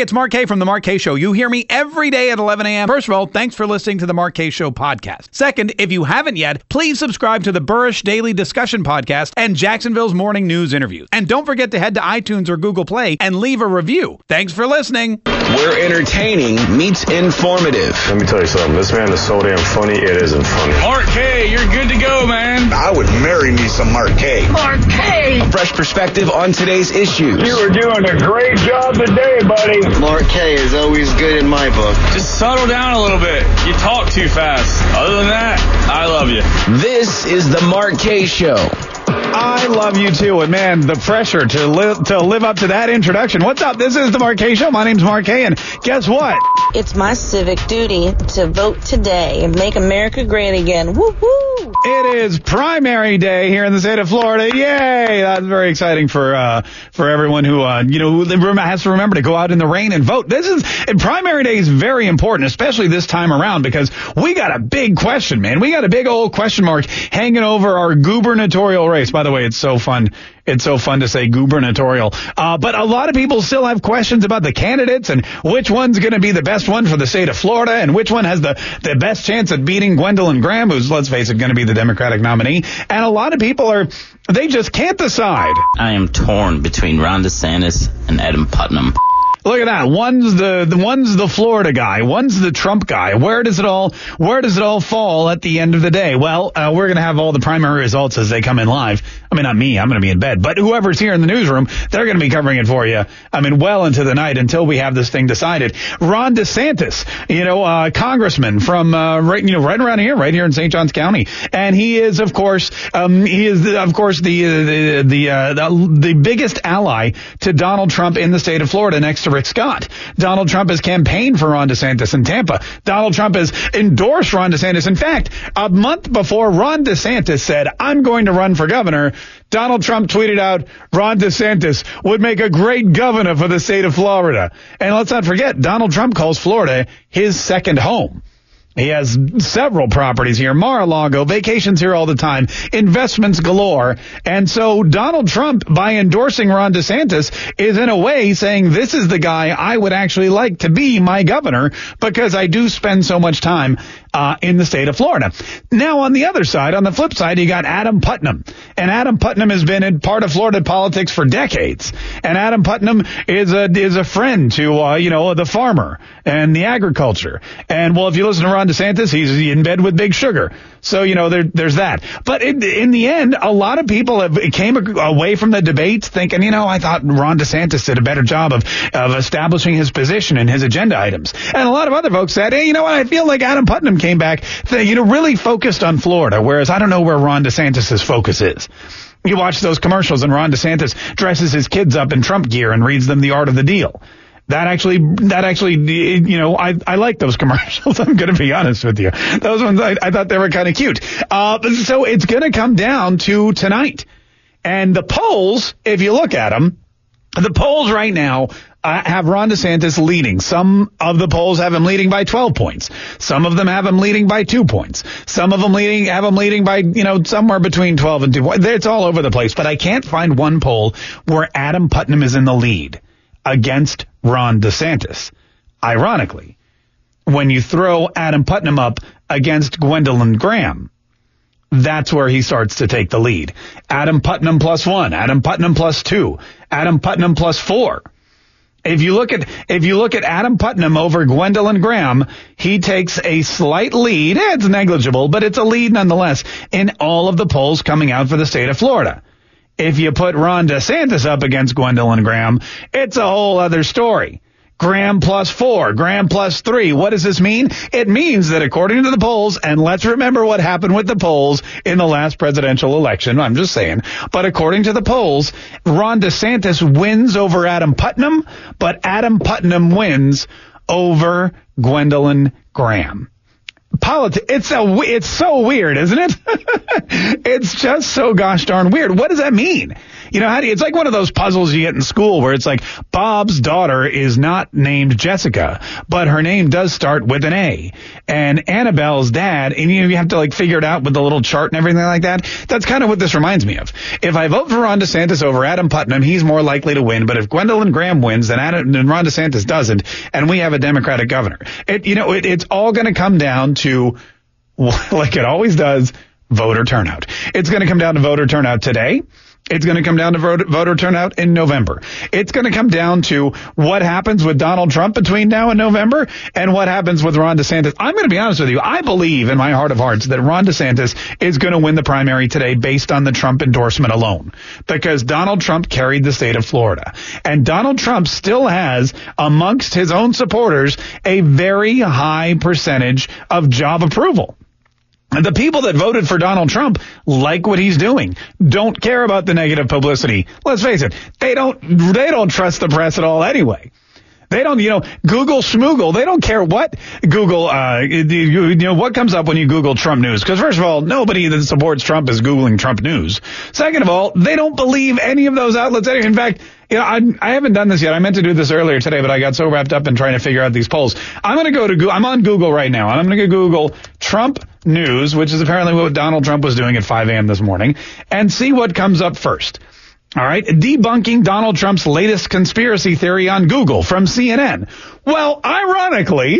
Hey, it's Mark Kaye from The Mark Kaye Show. You hear me every day at 11 a.m. First of all, thanks for listening to The Mark Kaye Show podcast. Second, if you haven't yet, please subscribe to the Burrish Daily Discussion podcast and Jacksonville's Morning News interviews. And don't forget to head to iTunes or Google Play and leave a review. Thanks for listening. We're entertaining meets informative. Let me tell you something. This man is so damn funny, it isn't funny. Mark Kaye, you're good to go, man. I would marry me some Mark Kaye. Mark Kaye! A fresh perspective on today's issues. You were doing a great job today, buddy. Mark Kaye is always good in my book. Just settle down a little bit. You talk too fast. Other than that, I love you. This is The Mark Kaye Show. I love you too, and man, the pressure to live up to that introduction. What's up? This is The Mark Kaye Show. My name's Mark Kaye, and guess what? It's my civic duty to vote today and make America great again. Woo-hoo! It is primary day here in the state of Florida. Yay! That's very exciting for everyone who has to remember to go out in the rain and vote. Primary day is very important, especially this time around, because we got a big question, man. We got a big old question mark hanging over our gubernatorial race. By the way, it's so fun. It's so fun to say gubernatorial. But a lot of people still have questions about the candidates and which one's going to be the best one for the state of Florida and which one has the best chance at beating Gwendolyn Graham, who's, let's face it, going to be the Democratic nominee. And a lot of people they just can't decide. I am torn between Ron DeSantis and Adam Putnam. Look at that. One's the Florida guy. One's the Trump guy. Where does it all fall at the end of the day? Well, we're going to have all the primary results as they come in live. I mean, not me. I'm going to be in bed. But whoever's here in the newsroom, they're going to be covering it for you. I mean, well into the night until we have this thing decided. Ron DeSantis, congressman from right around here, right here in St. Johns County, and he is of course the biggest ally to Donald Trump in the state of Florida next to Rick Scott. Donald Trump has campaigned for Ron DeSantis in Tampa. Donald Trump has endorsed Ron DeSantis. In fact, a month before Ron DeSantis said, "I'm going to run for governor," Donald Trump tweeted out, "Ron DeSantis would make a great governor for the state of Florida." And let's not forget, Donald Trump calls Florida his second home. He has several properties here, Mar-a-Lago, vacations here all the time, investments galore. And so Donald Trump, by endorsing Ron DeSantis, is in a way saying, this is the guy I would actually like to be my governor because I do spend so much time in the state of Florida. Now, on the other side, on the flip side, you got Adam Putnam. And Adam Putnam has been in part of Florida politics for decades. And Adam Putnam is a friend to, the farmer and the agriculture. And, well, if you listen to Ron DeSantis, he's in bed with Big Sugar. So, there's that. But in the end, a lot of people came away from the debates thinking, I thought Ron DeSantis did a better job of establishing his position and his agenda items. And a lot of other folks said, hey, you know what? I feel like Adam Putnam came back, really focused on Florida, whereas I don't know where Ron DeSantis' focus is. You watch those commercials and Ron DeSantis dresses his kids up in Trump gear and reads them The Art of the Deal. That actually, I like those commercials. I'm going to be honest with you. Those ones, I thought they were kind of cute. So it's going to come down to tonight. And the polls, if you look at them, the polls right now have Ron DeSantis leading. Some of the polls have him leading by 12 points. Some of them have him leading by 2 points. Some of them have him leading by, somewhere between 12 and 2 points. It's all over the place. But I can't find one poll where Adam Putnam is in the lead against Ron DeSantis. Ironically, when you throw Adam Putnam up against Gwendolyn Graham, that's where he starts to take the lead. Adam Putnam +1, Adam Putnam +2, Adam Putnam +4. If you look at Adam Putnam over Gwendolyn Graham, he takes a slight lead. It's negligible, but it's a lead nonetheless in all of the polls coming out for the state of Florida. If you put Ron DeSantis up against Gwendolyn Graham, it's a whole other story. Graham +4, Graham +3. What does this mean? It means that according to the polls, and let's remember what happened with the polls in the last presidential election, I'm just saying, but according to the polls, Ron DeSantis wins over Adam Putnam, but Adam Putnam wins over Gwendolyn Graham. politics. It's so weird, isn't it? It's just so gosh darn weird. What does that mean? You know, it's like one of those puzzles you get in school where it's like Bob's daughter is not named Jessica, but her name does start with an A. And Annabelle's dad, and you have to like figure it out with the little chart and everything like that. That's kind of what this reminds me of. If I vote for Ron DeSantis over Adam Putnam, he's more likely to win. But if Gwendolyn Graham wins, then Ron DeSantis doesn't, and we have a Democratic governor. It's all going to come down to, like it always does, voter turnout. It's going to come down to voter turnout today. It's going to come down to voter turnout in November. It's going to come down to what happens with Donald Trump between now and November and what happens with Ron DeSantis. I'm going to be honest with you. I believe in my heart of hearts that Ron DeSantis is going to win the primary today based on the Trump endorsement alone, because Donald Trump carried the state of Florida. And Donald Trump still has, amongst his own supporters, a very high percentage of job approval. And the people that voted for Donald Trump like what he's doing, don't care about the negative publicity. Let's face it, they don't trust the press at all anyway. They don't, Google Schmoogle. They don't care what Google, what comes up when you Google Trump news. Because first of all, nobody that supports Trump is Googling Trump news. Second of all, they don't believe any of those outlets. In fact, I haven't done this yet. I meant to do this earlier today, but I got so wrapped up in trying to figure out these polls. I'm on Google right now, and I'm going to Google Trump news, which is apparently what Donald Trump was doing at 5 a.m. this morning, and see what comes up first. All right. Debunking Donald Trump's latest conspiracy theory on Google from CNN. Well, ironically,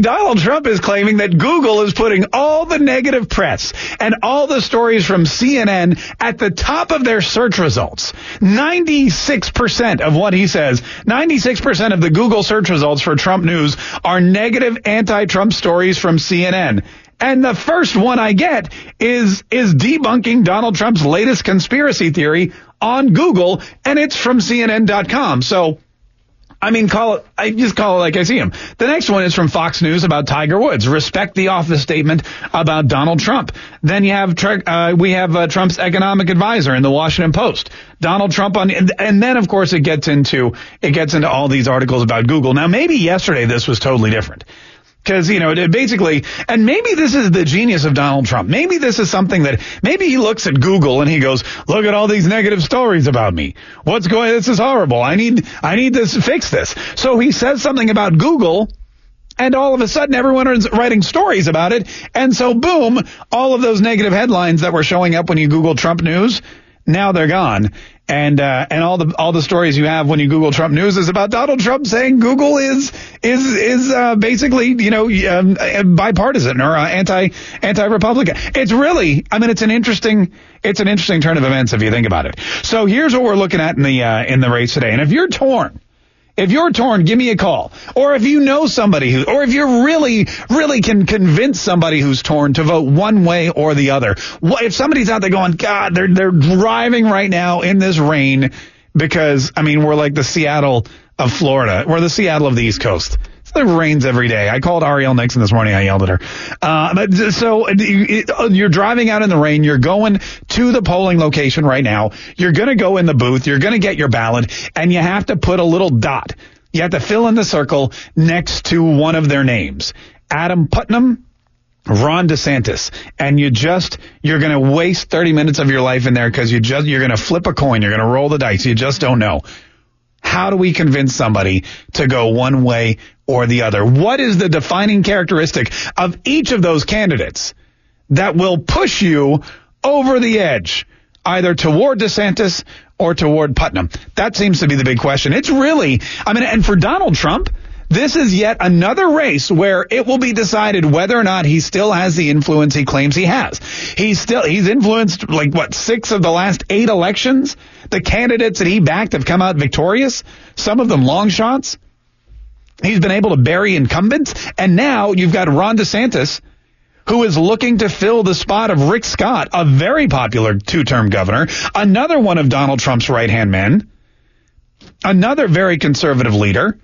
Donald Trump is claiming that Google is putting all the negative press and all the stories from CNN at the top of their search results. 96% of what he says, 96% of the Google search results for Trump news are negative anti-Trump stories from CNN. And the first one I get is debunking Donald Trump's latest conspiracy theory on Google, and it's from CNN.com. So, I just call it like I see him. The next one is from Fox News about Tiger Woods. Respect the office statement about Donald Trump. Then you have Trump's economic advisor in the Washington Post. Donald Trump and then of course it gets into all these articles about Google. Now maybe yesterday this was totally different. Because, it basically, and maybe this is the genius of Donald Trump. Maybe this is something that, maybe he looks at Google and he goes, look at all these negative stories about me. This is horrible. I need this, fix this. So he says something about Google, and all of a sudden everyone is writing stories about it. And so boom, all of those negative headlines that were showing up when you Google Trump news, now they're gone. And all the stories you have when you Google Trump news is about Donald Trump saying Google is basically, bipartisan or anti-Republican. It's really, it's an interesting turn of events if you think about it. So here's what we're looking at in the race today. And if you're torn, give me a call. Or if you know somebody or if you really, really can convince somebody who's torn to vote one way or the other. What, if somebody's out there going, God, they're driving right now in this rain because, we're like the Seattle of Florida. We're the Seattle of the East Coast. It rains every day. I called Ariel Nixon this morning. I yelled at her. So you're driving out in the rain. You're going to the polling location right now. You're going to go in the booth. You're going to get your ballot, and you have to put a little dot. You have to fill in the circle next to one of their names. Adam Putnam, Ron DeSantis, and you're going to waste 30 minutes of your life in there because you're going to flip a coin. You're going to roll the dice. You just don't know. How do we convince somebody to go one way or the other? What is the defining characteristic of each of those candidates that will push you over the edge, either toward DeSantis or toward Putnam? That seems to be the big question. It's really, and for Donald Trump, this is yet another race where it will be decided whether or not he still has the influence he claims he has. He's influenced six of the last 8 elections. The candidates that he backed have come out victorious, some of them long shots. He's been able to bury incumbents. And now you've got Ron DeSantis, who is looking to fill the spot of Rick Scott, a very popular 2-term governor, another one of Donald Trump's right-hand men, another very conservative leader.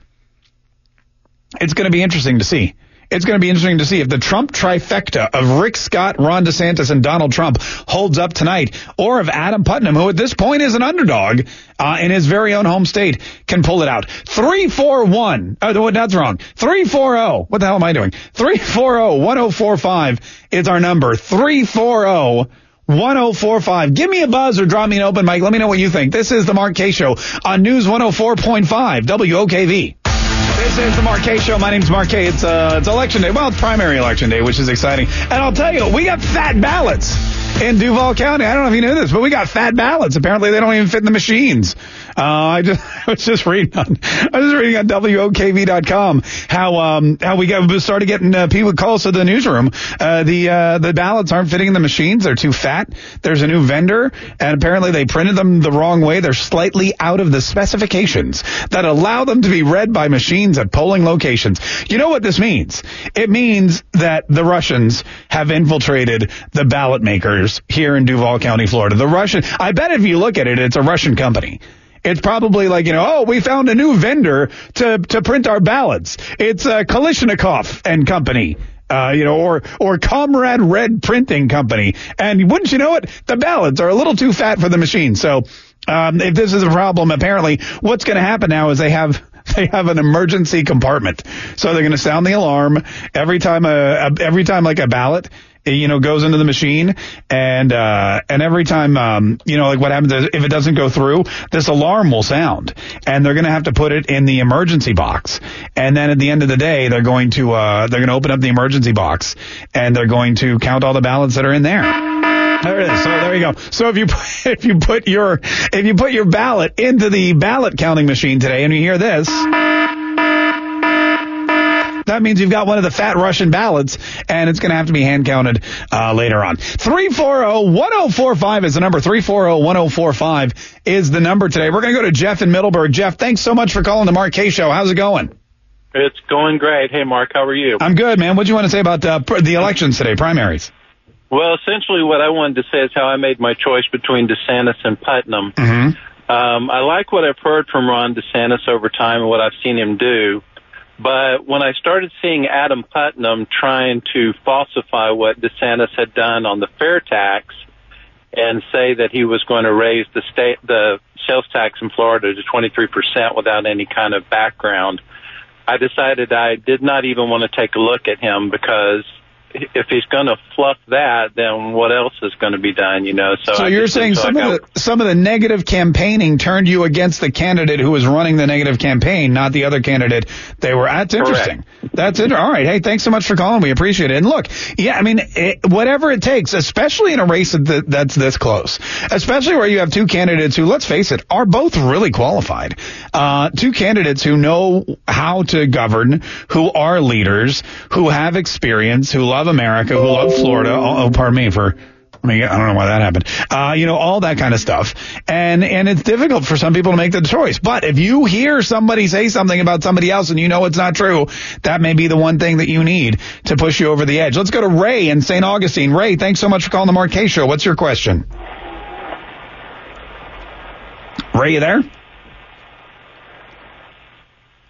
It's going to be interesting to see. It's going to be interesting to see if the Trump trifecta of Rick Scott, Ron DeSantis, and Donald Trump holds up tonight, or if Adam Putnam, who at this point is an underdog in his very own home state, can pull it out. 341. Oh, that's wrong. 340. What the hell am I doing? 340-1045 is our number. 340-1045. Give me a buzz or draw me an open mic. Let me know what you think. This is the Mark Kaye Show on News 104.5 WOKV. This is the Mark Kaye Show. My name's Mark Kaye. It's election day. Well, it's primary election day, which is exciting. And I'll tell you, we got fat ballots in Duval County. I don't know if you knew this, but we got fat ballots. Apparently, they don't even fit in the machines. I was just reading on WOKV.com how we started getting people calls to the newsroom. The ballots aren't fitting in the machines. They're too fat. There's a new vendor, and apparently they printed them the wrong way. They're slightly out of the specifications that allow them to be read by machines at polling locations. You know what this means? It means that the Russians have infiltrated the ballot makers here in Duval County, Florida. I bet if you look at it, it's a Russian company. It's probably like, we found a new vendor to print our ballots. It's Kalishnikov and Company, or Comrade Red Printing Company. And wouldn't you know it, the ballots are a little too fat for the machine. So if this is a problem, apparently what's going to happen now is they have an emergency compartment. So they're going to sound the alarm every time a ballot goes into the machine, and every time, what happens is if it doesn't go through, this alarm will sound, and they're going to have to put it in the emergency box. And then at the end of the day, they're going to open up the emergency box, and they're going to count all the ballots that are in there. There it is. So there you go. So if you put your ballot into the ballot counting machine today, and you hear this, that means you've got one of the fat Russian ballots, and it's going to have to be hand-counted later on. 340-1045 is the number. 340-1045 is the number today. We're going to go to Jeff in Middleburg. Jeff, thanks so much for calling the Mark Kaye Show. How's it going? It's going great. Hey, Mark, how are you? I'm good, man. What do you want to say about the elections today, primaries? Well, essentially what I wanted to say is how I made my choice between DeSantis and Putnam. Mm-hmm. I like what I've heard from Ron DeSantis over time and what I've seen him do. But when I started seeing Adam Putnam trying to falsify what DeSantis had done on the fair tax and say that he was going to raise the sales tax in Florida to 23% without any kind of background, I decided I did not even want to take a look at him, because if he's going to fluff that, then what else is going to be done, So you're saying some of the negative campaigning turned you against the candidate who was running the negative campaign, not the other candidate they were at. That's interesting. Correct. That's it. All right. Hey, thanks so much for calling. We appreciate it. And look, whatever it takes, especially in a race that's this close, especially where you have two candidates who, let's face it, are both really qualified, two candidates who know how to govern, who are leaders, who have experience, who love America, who love Florida. Oh, pardon me I don't know why that happened. All that kind of stuff. And it's difficult for some people to make the choice. But if you hear somebody say something about somebody else and it's not true, that may be the one thing that you need to push you over the edge. Let's go to Ray in St. Augustine. Ray, thanks so much for calling the Mark Kaye Show. What's your question? Ray, you there?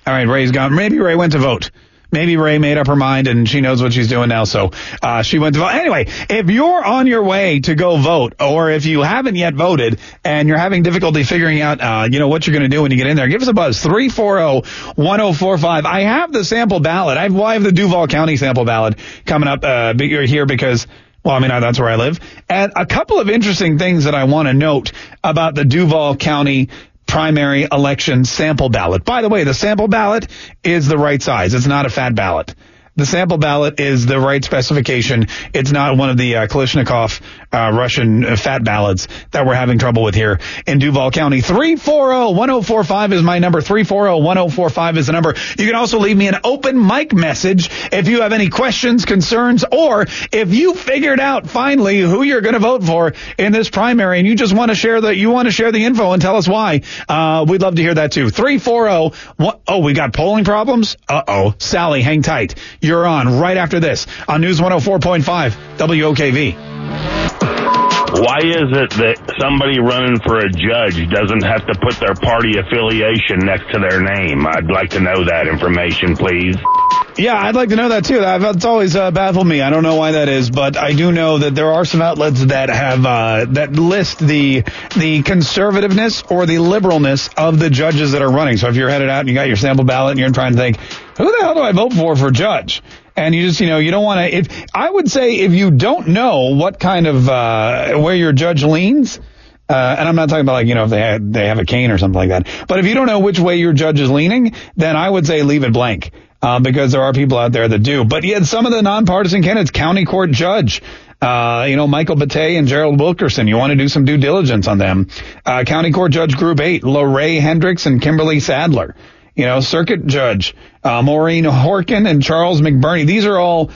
All right, Ray's gone. Maybe Ray went to vote. Maybe Ray made up her mind and she knows what she's doing now, so she went to vote. Anyway, if you're on your way to go vote, or if you haven't yet voted and you're having difficulty figuring out what you're going to do when you get in there, give us a buzz, 340-1045. I have the sample ballot. I have the Duval County sample ballot coming up here because, that's where I live. And a couple of interesting things that I want to note about the Duval County primary election sample ballot. By the way, the sample ballot is the right size. It's not a fat ballot. The sample ballot is the right specification. It's not one of the Kalishnikov Russian fat ballots that we're having trouble with here in Duval County. 340-1045 is my number. 340-1045 is the number. You can also leave me an open mic message if you have any questions, concerns, or if you figured out finally who you're going to vote for in this primary and you just want to share the info and tell us why. We'd love to hear that too. 340. Oh, we got polling problems? Uh-oh. Sally, hang tight. You're on right after this on News 104.5 WOKV. Why is it that somebody running for a judge doesn't have to put their party affiliation next to their name? I'd like to know that information, please. Yeah, I'd like to know that, too. It's always baffled me. I don't know why that is, but I do know that there are some outlets that have that list the conservativeness or the liberalness of the judges that are running. So if you're headed out and you got your sample ballot and you're trying to think, who the hell do I vote for judge? And you just, you don't want to. I would say if you don't know what kind of where your judge leans. And I'm not talking about, if they have a cane or something like that. But if you don't know which way your judge is leaning, then I would say leave it blank, because there are people out there that do. But yet some of the nonpartisan candidates, county court judge, Michael Batey and Gerald Wilkerson, you want to do some due diligence on them. County court judge group 8, Lorraine Hendricks and Kimberly Sadler. Circuit judge, Maureen Horkin and Charles McBurney. These are all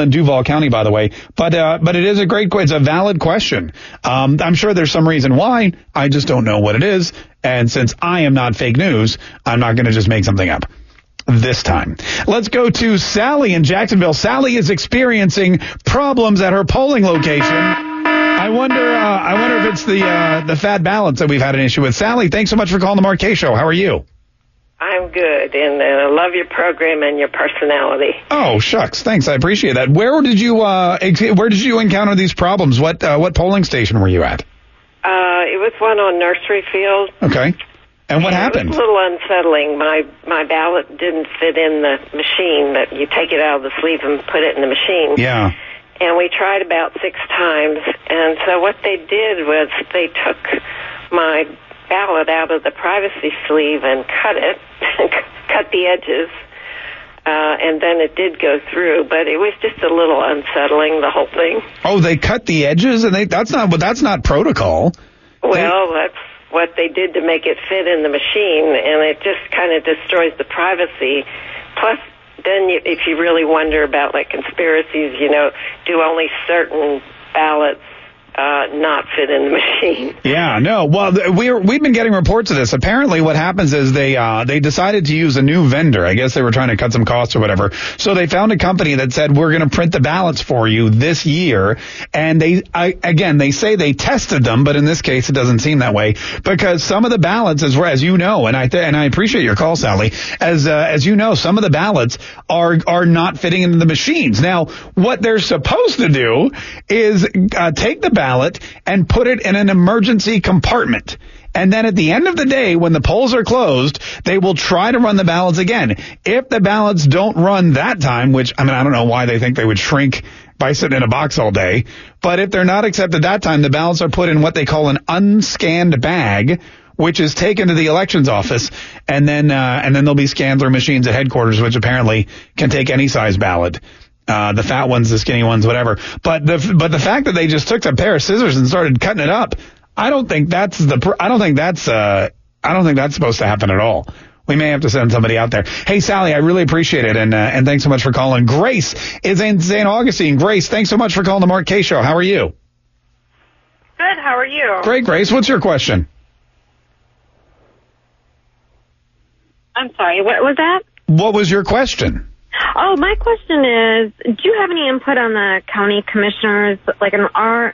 in Duval County, by the way. But it is a great question. It's a valid question. I'm sure there's some reason why. I just don't know what it is. And since I am not fake news, I'm not going to just make something up this time. Let's go to Sally in Jacksonville. Sally is experiencing problems at her polling location. I wonder if it's the fat balance that we've had an issue with. Sally, thanks so much for calling the Mark Kaye Show. How are you? I'm good, and I love your program and your personality. Oh, shucks. Thanks. I appreciate that. Where did you encounter these problems? What polling station were you at? It was one on Nursery Field. Okay. And what happened? It was a little unsettling. My ballot didn't fit in the machine, but you take it out of the sleeve and put it in the machine. Yeah. And we tried about 6 times, and so what they did was they took my ballot out of the privacy sleeve and cut the edges, and then it did go through, but it was just a little unsettling, the whole thing. Oh, they cut the edges, and that's not protocol. Well, that's what they did to make it fit in the machine, and it just kind of destroys the privacy. Plus, then if you really wonder about conspiracies, do only certain ballots not fit in the machine. Yeah, no. Well, we've been getting reports of this. Apparently what happens is they decided to use a new vendor. I guess they were trying to cut some costs or whatever. So they found a company that said, we're going to print the ballots for you this year. And they say they tested them, but in this case, it doesn't seem that way, because some of the ballots, as you know, and I appreciate your call, Sally, as you know, some of the ballots are not fitting into the machines. Now, what they're supposed to do is take the ballot and put it in an emergency compartment. And then at the end of the day, when the polls are closed, they will try to run the ballots again. If the ballots don't run that time, which, I don't know why they think they would shrink by sitting in a box all day, but if they're not accepted that time, the ballots are put in what they call an unscanned bag, which is taken to the elections office, and then there'll be scanned through machines at headquarters, which apparently can take any size ballot. The fat ones, the skinny ones, whatever. But the fact that they just took a pair of scissors and started cutting it up, I don't think that's supposed to happen at all. We may have to send somebody out there. Hey, Sally, I really appreciate it, and thanks so much for calling. Grace is in St. Augustine. Grace, thanks so much for calling the Mark Kaye Show. How are you? Good. How are you? Great, Grace. What's your question? I'm sorry. What was that? What was your question? Oh, my question is, do you have any input on the county commissioners?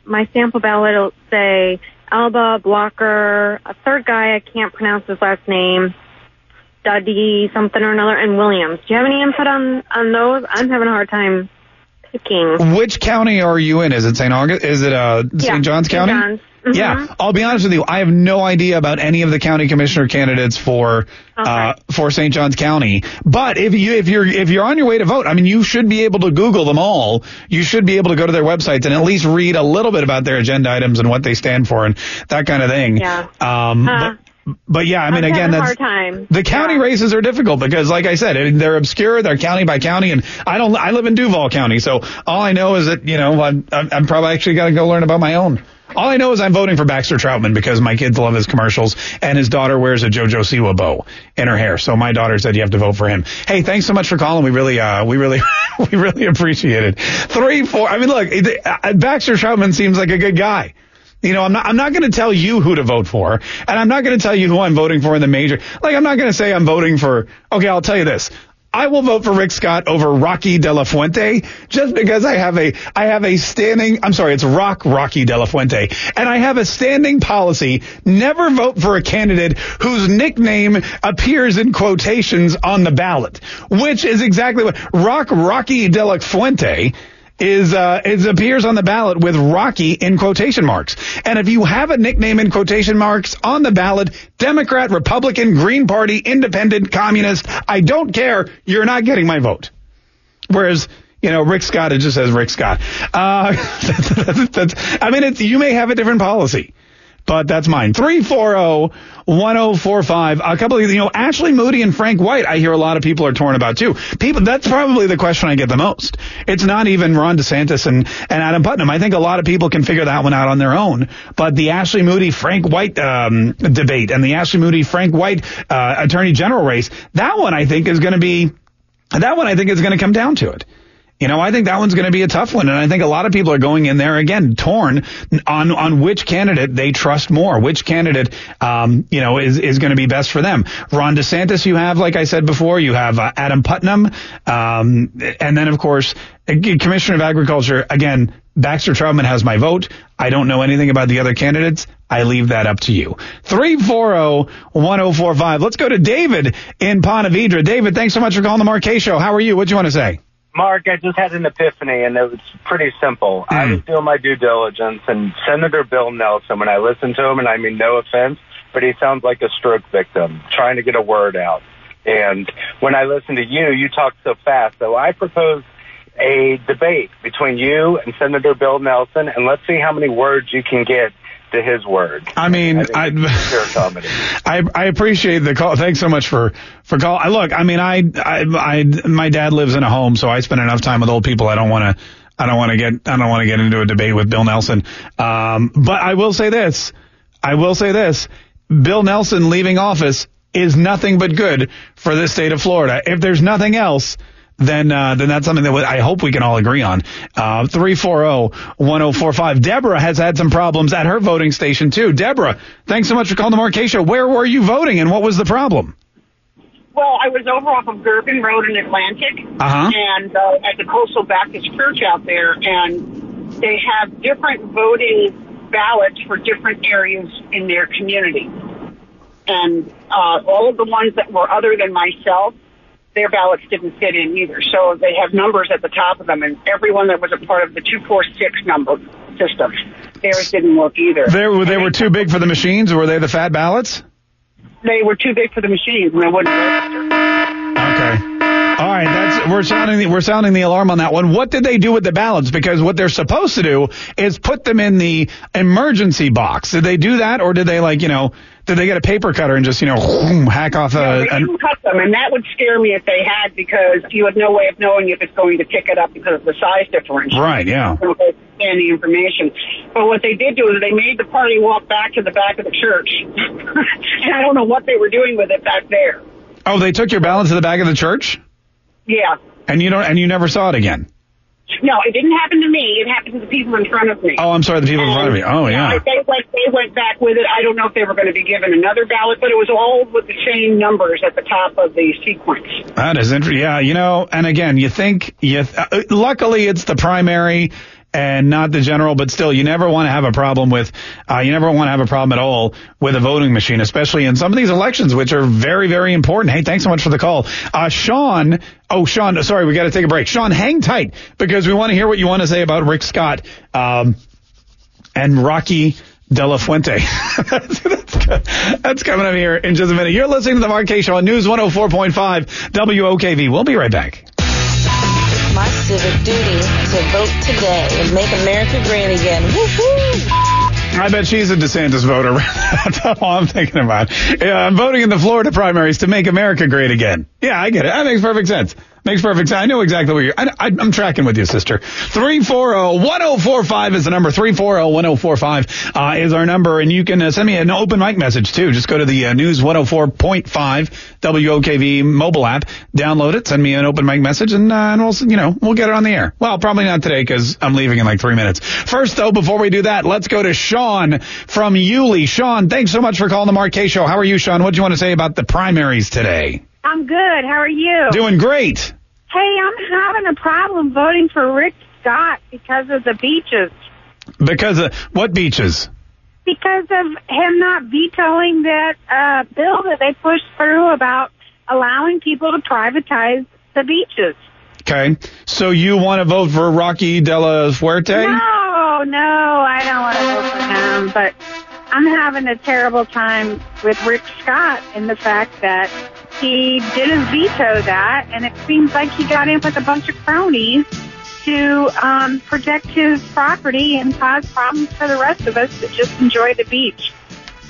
My sample ballot will say Alba, Blocker, a third guy, I can't pronounce his last name, Duddy, something or another, and Williams. Do you have any input on those? I'm having a hard time picking. Which county are you in? Is it St. August? Is it St. John's County? St. John's. Mm-hmm. Yeah, I'll be honest with you. I have no idea about any of the county commissioner candidates for St. John's County. But if you're on your way to vote, you should be able to Google them all. You should be able to go to their websites and at least read a little bit about their agenda items and what they stand for and that kind of thing. Yeah. But yeah, that's the county races are difficult because, like I said, they're obscure. They're county by county, and I live in Duval County, so all I know is that I'm probably actually got to go learn about my own. All I know is I'm voting for Baxter Troutman because my kids love his commercials, and his daughter wears a JoJo Siwa bow in her hair. So my daughter said you have to vote for him. Hey, thanks so much for calling. We really appreciate it. 3-4. Look, Baxter Troutman seems like a good guy. I'm not going to tell you who to vote for, and I'm not going to tell you who I'm voting for in the major. I'm not going to say I'm voting for. Okay, I'll tell you this. I will vote for Rick Scott over Rocky De La Fuente just because I have a standing, I'm sorry, it's Rocky De La Fuente. And I have a standing policy. Never vote for a candidate whose nickname appears in quotations on the ballot, which is exactly what Rocky De La Fuente is appears on the ballot with Rocky in quotation marks. And if you have a nickname in quotation marks on the ballot, Democrat, Republican, Green Party, Independent, Communist, I don't care, you're not getting my vote. Whereas, you know, Rick Scott, it just says Rick Scott. You may have a different policy, but that's mine. 340-1045. A couple of, Ashley Moody and Frank White, I hear a lot of people are torn about too. People, that's probably the question I get the most. It's not even Ron DeSantis and Adam Putnam. I think a lot of people can figure that one out on their own. But the Ashley Moody, Frank White, debate and the Ashley Moody, Frank White, attorney general race, that one I think is going to come down to it. I think that one's going to be a tough one, and I think a lot of people are going in there, again, torn on which candidate they trust more, which candidate, is going to be best for them. Ron DeSantis you have, like I said before, you have Adam Putnam, and then, of course, Commissioner of Agriculture, again, Baxter Troutman has my vote. I don't know anything about the other candidates. I leave that up to you. 340-1045. Let's go to David in Ponte Vedra. David, thanks so much for calling the Mark Kaye Show. How are you? What do you want to say? Mark, I just had an epiphany, and it was pretty simple. I was doing my due diligence, and Senator Bill Nelson, when I listened to him, and I mean no offense, but he sounds like a stroke victim trying to get a word out. And when I listened to you, you talked so fast. So I propose a debate between you and Senator Bill Nelson, and let's see how many words you can get to his word. I appreciate the call. Thanks so much for call. My dad lives in a home, so I spend enough time with old people. I don't want to get into a debate with Bill Nelson. But I will say this. Bill Nelson leaving office is nothing but good for the state of Florida. If there's nothing else, then that's something that I hope we can all agree on. 340-1045. Deborah has had some problems at her voting station, too. Deborah, thanks so much for calling the Mark Kaye Show. Where were you voting, and what was the problem? Well, I was over off of Gergen Road in Atlantic, and at the Coastal Baptist Church out there, and they have different voting ballots for different areas in their community. And all of the ones that were other than myself, their ballots didn't fit in either. So they have numbers at the top of them, and everyone that was a part of the 246 number system, theirs didn't work either. They were too big for the machines, or were they the fat ballots? They were too big for the machines, and they wouldn't register. Okay. All right, we're sounding the alarm on that one. What did they do with the ballots? Because what they're supposed to do is put them in the emergency box. Did they do that, or did they did they get a paper cutter and just hack off a? Yeah, they didn't cut them, and that would scare me if they had, because you had no way of knowing if it's going to pick it up because of the size difference. Right. Yeah. And the information, but what they did do is they made the party walk back to the back of the church, and I don't know what they were doing with it back there. Oh, they took your ballots to the back of the church. Yeah. And you never saw it again? No, it didn't happen to me. It happened to the people in front of me. Oh, I'm sorry, the people in front of me. Oh, yeah. They went back with it. I don't know if they were going to be given another ballot, but it was all with the same numbers at the top of the sequence. That is interesting. Yeah, and again, luckily it's the primary and not the general, but still, you never want to have a problem at all with a voting machine, especially in some of these elections, which are very, very important. Hey, thanks so much for the call. Sean, sorry, we got to take a break. Sean, hang tight, because we want to hear what you want to say about Rick Scott, and Rocky De La Fuente. That's coming up here in just a minute. You're listening to the Mark Kaye Show on News 104.5 WOKV. We'll be right back. My civic duty to vote today and make America great again. Woohoo! I bet she's a DeSantis voter. That's all I'm thinking about. Yeah, I'm voting in the Florida primaries to make America great again. Yeah, I get it. That makes perfect sense. I know exactly what you're... I'm tracking with you, sister. 340-1045 is the number. 340-1045 is our number. And you can send me an open mic message, too. Just go to the News 104.5 WOKV mobile app. Download it. Send me an open mic message. And we'll get it on the air. Well, probably not today, because I'm leaving in like 3 minutes. First, though, before we do that, let's go to Sean from Yulee. Sean, thanks so much for calling the Mark Kaye Show. How are you, Sean? What do you want to say about the primaries today? I'm I'm good. How are you? Doing great. Hey, I'm having a problem voting for Rick Scott because of the beaches. Because of what beaches? Because of him not vetoing that bill that they pushed through about allowing people to privatize the beaches. Okay. So you want to vote for Rocky De La Fuente? No, I don't want to vote for him, but I'm having a terrible time with Rick Scott and the fact that he didn't veto that, and it seems like he got in with a bunch of cronies to protect his property and cause problems for the rest of us that just enjoy the beach.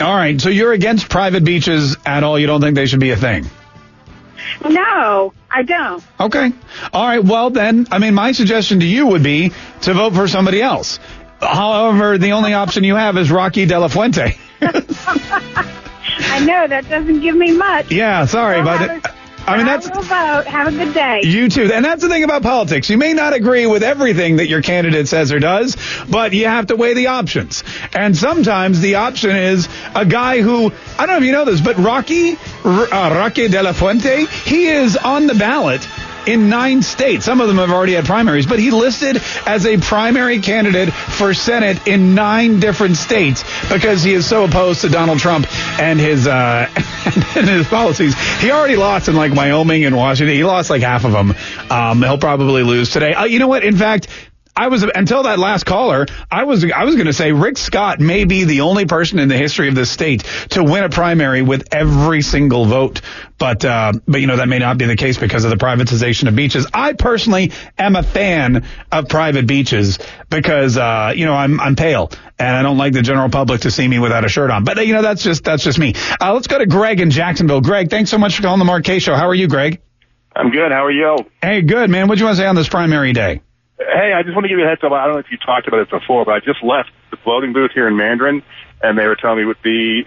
All right, so you're against private beaches at all? You don't think they should be a thing? No, I don't. Okay. All right, well then, I mean, my suggestion to you would be to vote for somebody else. However, the only option you have is Rocky De La Fuente. I know, that doesn't give me much. Yeah, sorry about it. I mean, that's... vote. Have a good day. You too. And that's the thing about politics. You may not agree with everything that your candidate says or does, but you have to weigh the options. And sometimes the option is a guy who, I don't know if you know this, but Rocky De La Fuente, he is on the ballot in 9 states. Some of them have already had primaries, but he listed as a primary candidate for Senate in 9 different states because he is so opposed to Donald Trump and his policies. He already lost in like Wyoming and Washington. He lost like half of them. He'll probably lose today. You know what? In fact, I was, until that last caller, I was going to say Rick Scott may be the only person in the history of this state to win a primary with every single vote. But you know, that may not be the case because of the privatization of beaches. I personally am a fan of private beaches because, you know, I'm pale and I don't like the general public to see me without a shirt on. But, you know, that's just me. Let's go to Greg in Jacksonville. Greg, thanks so much for calling the Mark Kaye Show. How are you, Greg? I'm good. How are you? Hey, good, man. What do you want to say on this primary day? Hey, I just want to give you a heads up. I don't know if you talked about it before, but I just left the voting booth here in Mandarin, and they were telling me with the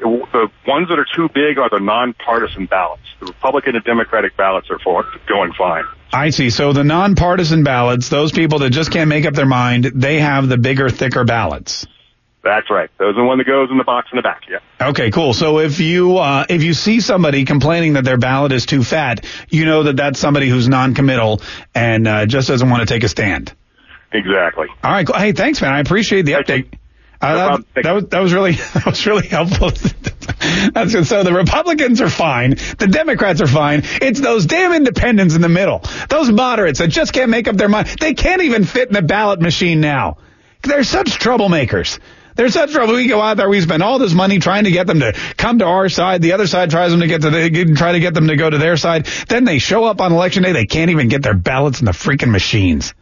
ones that are too big are the nonpartisan ballots. The Republican and Democratic ballots are going fine. I see. So the nonpartisan ballots, those people that just can't make up their mind, they have the bigger, thicker ballots. That's right. Those are the one that goes in the box in the back, yeah. Okay, cool. So if you see somebody complaining that their ballot is too fat, you know that that's somebody who's noncommittal and just doesn't want to take a stand. Exactly. All right. Hey, thanks, man. I appreciate the update. That was really helpful. That's good. So the Republicans are fine. The Democrats are fine. It's those damn independents in the middle, those moderates that just can't make up their mind. They can't even fit in the ballot machine now. They're such troublemakers. There's such trouble. We go out there, we spend all this money trying to get them to come to our side. The other side try to get them to go to their side. Then they show up on election day. They can't even get their ballots in the freaking machines.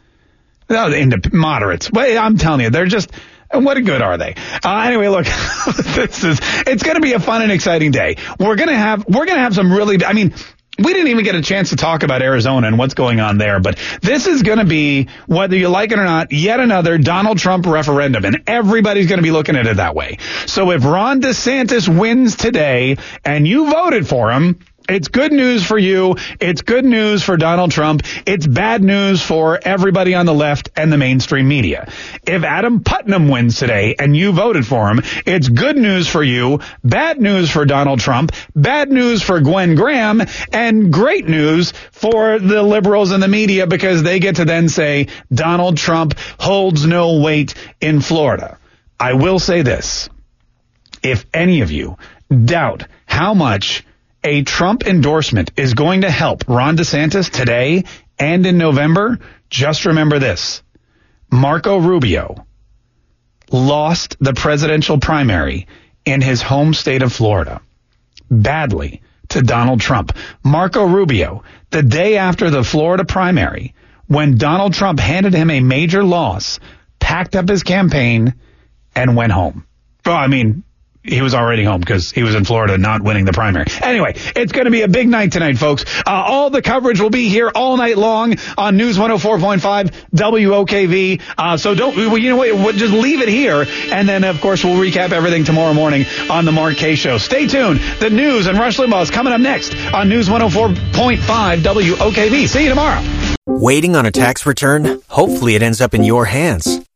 No, moderates. Well, I'm telling you, they're just, what good are they? Anyway, look, it's going to be a fun and exciting day. We're going to have some really, I mean, we didn't even get a chance to talk about Arizona and what's going on there, but this is going to be, whether you like it or not, yet another Donald Trump referendum, and everybody's going to be looking at it that way. So if Ron DeSantis wins today and you voted for him, it's good news for you. It's good news for Donald Trump. It's bad news for everybody on the left and the mainstream media. If Adam Putnam wins today and you voted for him, it's good news for you, bad news for Donald Trump, bad news for Gwen Graham, and great news for the liberals and the media because they get to then say Donald Trump holds no weight in Florida. I will say this. If any of you doubt how much a Trump endorsement is going to help Ron DeSantis today and in November, just remember this. Marco Rubio lost the presidential primary in his home state of Florida badly to Donald Trump. Marco Rubio, the day after the Florida primary, when Donald Trump handed him a major loss, packed up his campaign and went home. Well, I mean, he was already home because he was in Florida not winning the primary. Anyway, it's going to be a big night tonight, folks. All the coverage will be here all night long on News 104.5 WOKV. So don't, you know what, we'll just leave it here. And then, of course, we'll recap everything tomorrow morning on the Mark Kaye Show. Stay tuned. The news and Rush Limbaugh is coming up next on News 104.5 WOKV. See you tomorrow. Waiting on a tax return? Hopefully it ends up in your hands.